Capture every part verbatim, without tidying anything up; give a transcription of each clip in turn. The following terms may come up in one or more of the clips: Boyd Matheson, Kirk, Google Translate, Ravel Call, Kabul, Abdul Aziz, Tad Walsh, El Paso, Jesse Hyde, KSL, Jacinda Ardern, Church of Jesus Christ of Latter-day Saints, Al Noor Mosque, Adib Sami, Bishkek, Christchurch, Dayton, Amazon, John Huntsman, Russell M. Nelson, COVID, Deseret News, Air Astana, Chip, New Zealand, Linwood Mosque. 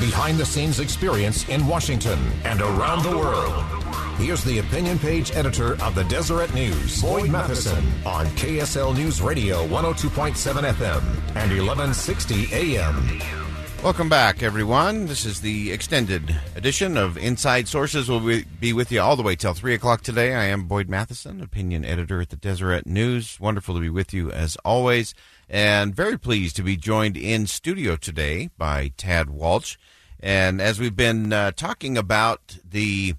Behind-the-scenes experience in Washington and around the world. Here's the opinion page editor of the Deseret News, Boyd Matheson, on K S L News Radio one oh two point seven F M and eleven sixty A M. Welcome back, everyone. This is the extended edition of Inside Sources. We'll be with you all the way till three o'clock today. I am Boyd Matheson, opinion editor at the Deseret News. Wonderful to be with you, as always. And very pleased to be joined in studio today by Tad Walsh. And as we've been uh, talking about the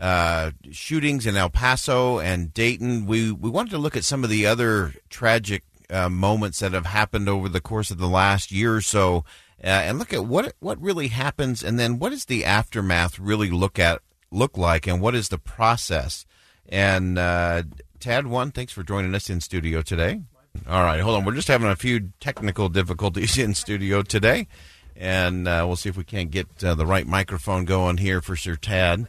uh, shootings in El Paso and Dayton, we, we wanted to look at some of the other tragic uh, moments that have happened over the course of the last year or so, uh, and look at what what really happens, and then what does the aftermath really look at look like, and what is the process? And uh, Tad, one, thanks for joining us in studio today. All right, hold on. We're just having a few technical difficulties in studio today, and uh, we'll see if we can't get uh, the right microphone going here for Sir Tad.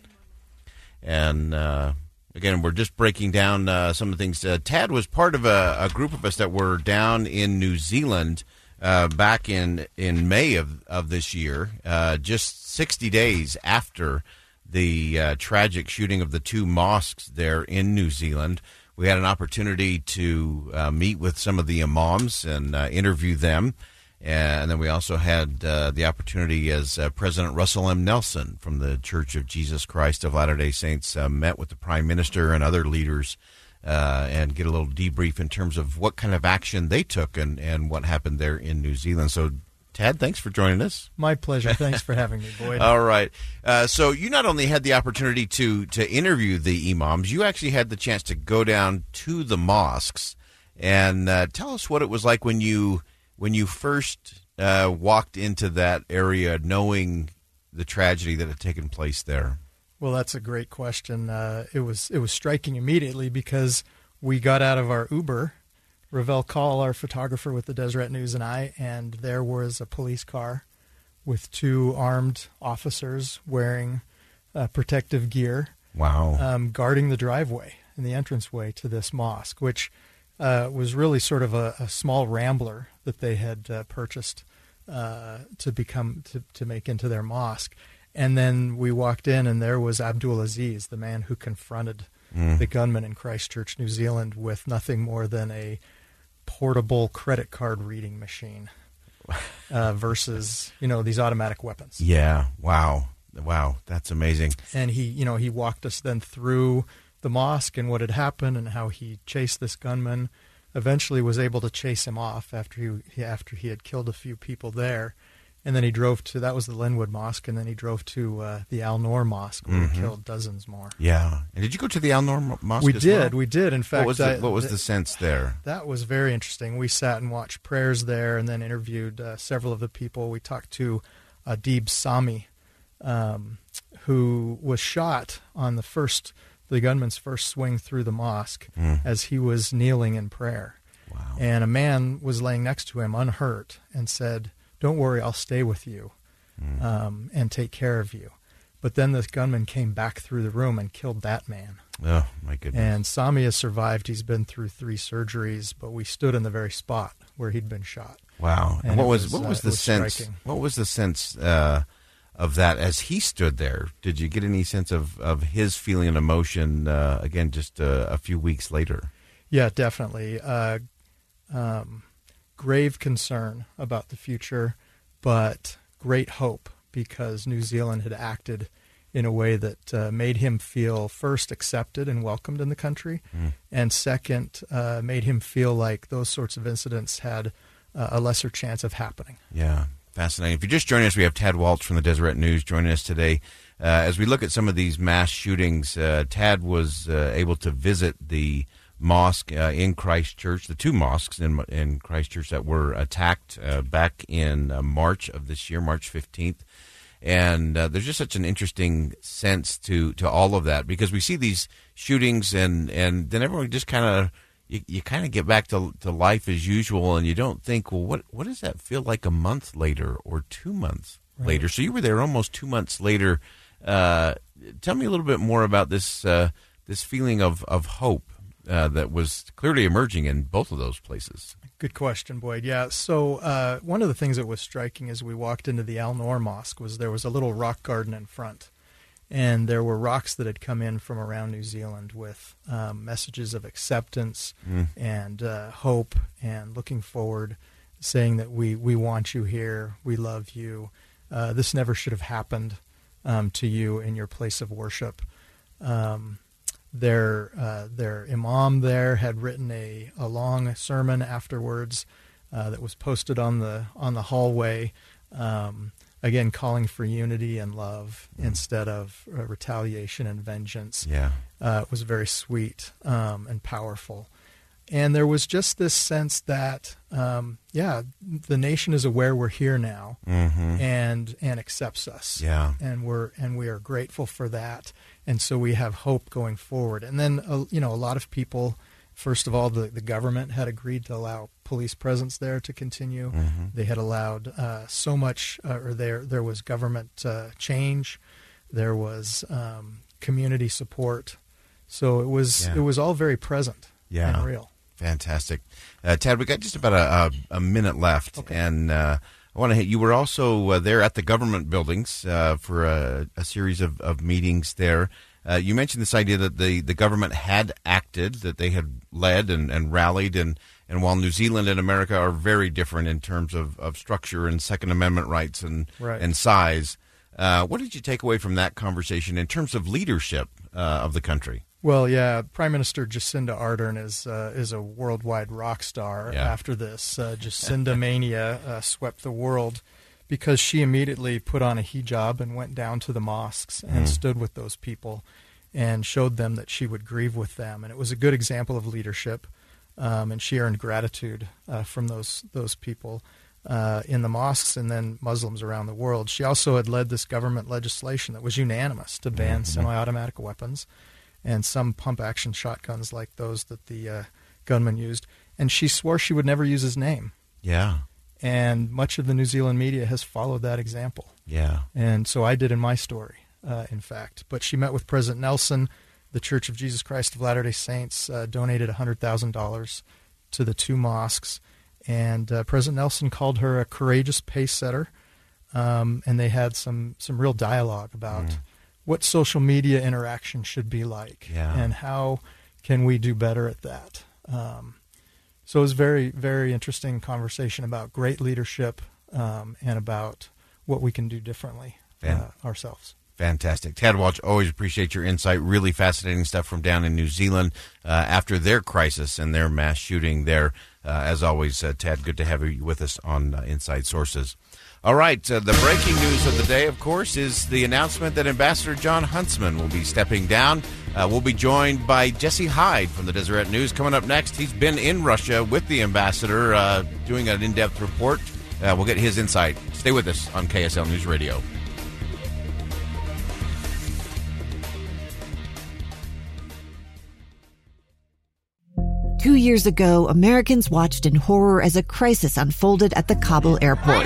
And, uh, again, we're just breaking down uh, some of the things. Uh, Tad was part of a, a group of us that were down in New Zealand uh, back in, in May of, of this year, uh, just sixty days after the uh, tragic shooting of the two mosques there in New Zealand. We had an opportunity to uh, meet with some of the imams and uh, interview them. And then we also had uh, the opportunity as uh, President Russell M. Nelson from the Church of Jesus Christ of Latter-day Saints uh, met with the Prime Minister and other leaders uh, and get a little debrief in terms of what kind of action they took and, and what happened there in New Zealand. So, Tad, thanks for joining us. My pleasure. Thanks for having me, Boyd. All right. Uh, so you not only had the opportunity to to interview the imams, you actually had the chance to go down to the mosques. And uh, tell us what it was like when you when you first uh, walked into that area, knowing the tragedy that had taken place there. Well, that's a great question. Uh, it was it was striking immediately because we got out of our Uber. Ravel Call, our photographer with the Deseret News, and I, and there was a police car with two armed officers wearing uh, protective gear. Wow. Um, guarding the driveway and the entranceway to this mosque, which uh, was really sort of a, a small rambler that they had uh, purchased uh, to become to, to make into their mosque. And then we walked in, and there was Abdul Aziz, the man who confronted mm. the gunman in Christchurch, New Zealand, with nothing more than a portable credit card reading machine uh, versus, you know, these automatic weapons. Yeah. Wow. Wow. That's amazing. And he, you know, he walked us then through the mosque and what had happened and how he chased this gunman, eventually was able to chase him off after he, after he had killed a few people there. And then he drove to, that was the Linwood Mosque, and then he drove to uh, the Al Noor Mosque, where mm-hmm. he killed dozens more. Yeah. And did you go to the Al Noor Mosque? We did. Well? We did. In fact, what was, the, what was I, th- the sense there? That was very interesting. We sat and watched prayers there and then interviewed uh, several of the people. We talked to Adib Sami, um, who was shot on the first, the gunman's first swing through the mosque mm. as he was kneeling in prayer. Wow. And a man was laying next to him unhurt and said, "Don't worry, I'll stay with you um, and take care of you." But then this gunman came back through the room and killed that man. Oh, my goodness. And Sami has survived. He's been through three surgeries, but we stood in the very spot where he'd been shot. Wow. And, and what was, was what was uh, the was sense striking. What was the sense uh, of that as he stood there? Did you get any sense of, of his feeling and emotion, uh, again, just uh, a few weeks later? Yeah, definitely. Uh, um grave concern about the future, but great hope, because New Zealand had acted in a way that uh, made him feel, first, accepted and welcomed in the country, mm. and second, uh, made him feel like those sorts of incidents had uh, a lesser chance of happening. Yeah, fascinating. If you're just joining us, we have Tad Walsh from the Deseret News joining us today. Uh, as we look at some of these mass shootings, uh, Tad was uh, able to visit the mosque uh, in Christchurch, the two mosques in, in Christchurch that were attacked uh, back in uh, March of this year, March fifteenth. And uh, there's just such an interesting sense to, to all of that, because we see these shootings and, and then everyone just kind of, you, you kind of get back to to life as usual, and you don't think, well, what, what does that feel like a month later or two months right. later? So you were there almost two months later. Uh, tell me a little bit more about this uh, this feeling of, of hope uh, that was clearly emerging in both of those places. Good question, Boyd. Yeah, so uh, one of the things that was striking as we walked into the Al Noor Mosque was there was a little rock garden in front, and there were rocks that had come in from around New Zealand with um, messages of acceptance mm. and uh, hope and looking forward, saying that we, we want you here, we love you, uh, this never should have happened um, to you in your place of worship. Um Their uh, their imam there had written a, a long sermon afterwards uh, that was posted on the on the hallway, um, again calling for unity and love mm. instead of uh, retaliation and vengeance. Yeah, uh, it was very sweet um, and powerful, and there was just this sense that um, yeah, the nation is aware we're here now mm-hmm. and and accepts us. Yeah, and we're and we are grateful for that. And so we have hope going forward. And then, uh, you know, a lot of people, first of all, the, the government had agreed to allow police presence there to continue. Mm-hmm. They had allowed uh, so much, uh, or there there was government uh, change. There was um, community support. So it was yeah. it was all very present yeah. and real. Fantastic. Uh, Tad, we got just about a, a, a minute left. Okay. And uh, I want to hit, you were also uh, there at the government buildings uh, for a, a series of, of meetings there. Uh, you mentioned this idea that the, the government had acted, that they had led and, and rallied. And, and while New Zealand and America are very different in terms of, of structure and Second Amendment rights and, right. and size, uh, what did you take away from that conversation in terms of leadership uh, of the country? Well, yeah, Prime Minister Jacinda Ardern is uh, is a worldwide rock star yeah. after this. Uh, Jacinda Mania uh, swept the world because she immediately put on a hijab and went down to the mosques and mm. stood with those people and showed them that she would grieve with them. And it was a good example of leadership, um, and she earned gratitude uh, from those, those people uh, in the mosques and then Muslims around the world. She also had led this government legislation that was unanimous to ban mm-hmm. semi-automatic weapons and some pump-action shotguns like those that the uh, gunman used. And she swore she would never use his name. Yeah. And much of the New Zealand media has followed that example. Yeah. And so I did in my story, uh, in fact. But she met with President Nelson. The Church of Jesus Christ of Latter-day Saints uh, donated one hundred thousand dollars to the two mosques. And uh, President Nelson called her a courageous pace setter. Um, and they had some, some real dialogue about mm. what social media interaction should be like yeah. and how can we do better at that. Um, so it was very, very interesting conversation about great leadership um, and about what we can do differently uh, ourselves. Fantastic. Tad Walsh, always appreciate your insight. Really fascinating stuff from down in New Zealand uh, after their crisis and their mass shooting there. Uh, as always, uh, Tad, good to have you with us on uh, Inside Sources. All right, uh, the breaking news of the day, of course, is the announcement that Ambassador John Huntsman will be stepping down. Uh, we'll be joined by Jesse Hyde from the Deseret News. Coming up next, he's been in Russia with the ambassador uh, doing an in-depth report. Uh, we'll get his insight. Stay with us on K S L News Radio. Two years ago, Americans watched in horror as a crisis unfolded at the Kabul airport.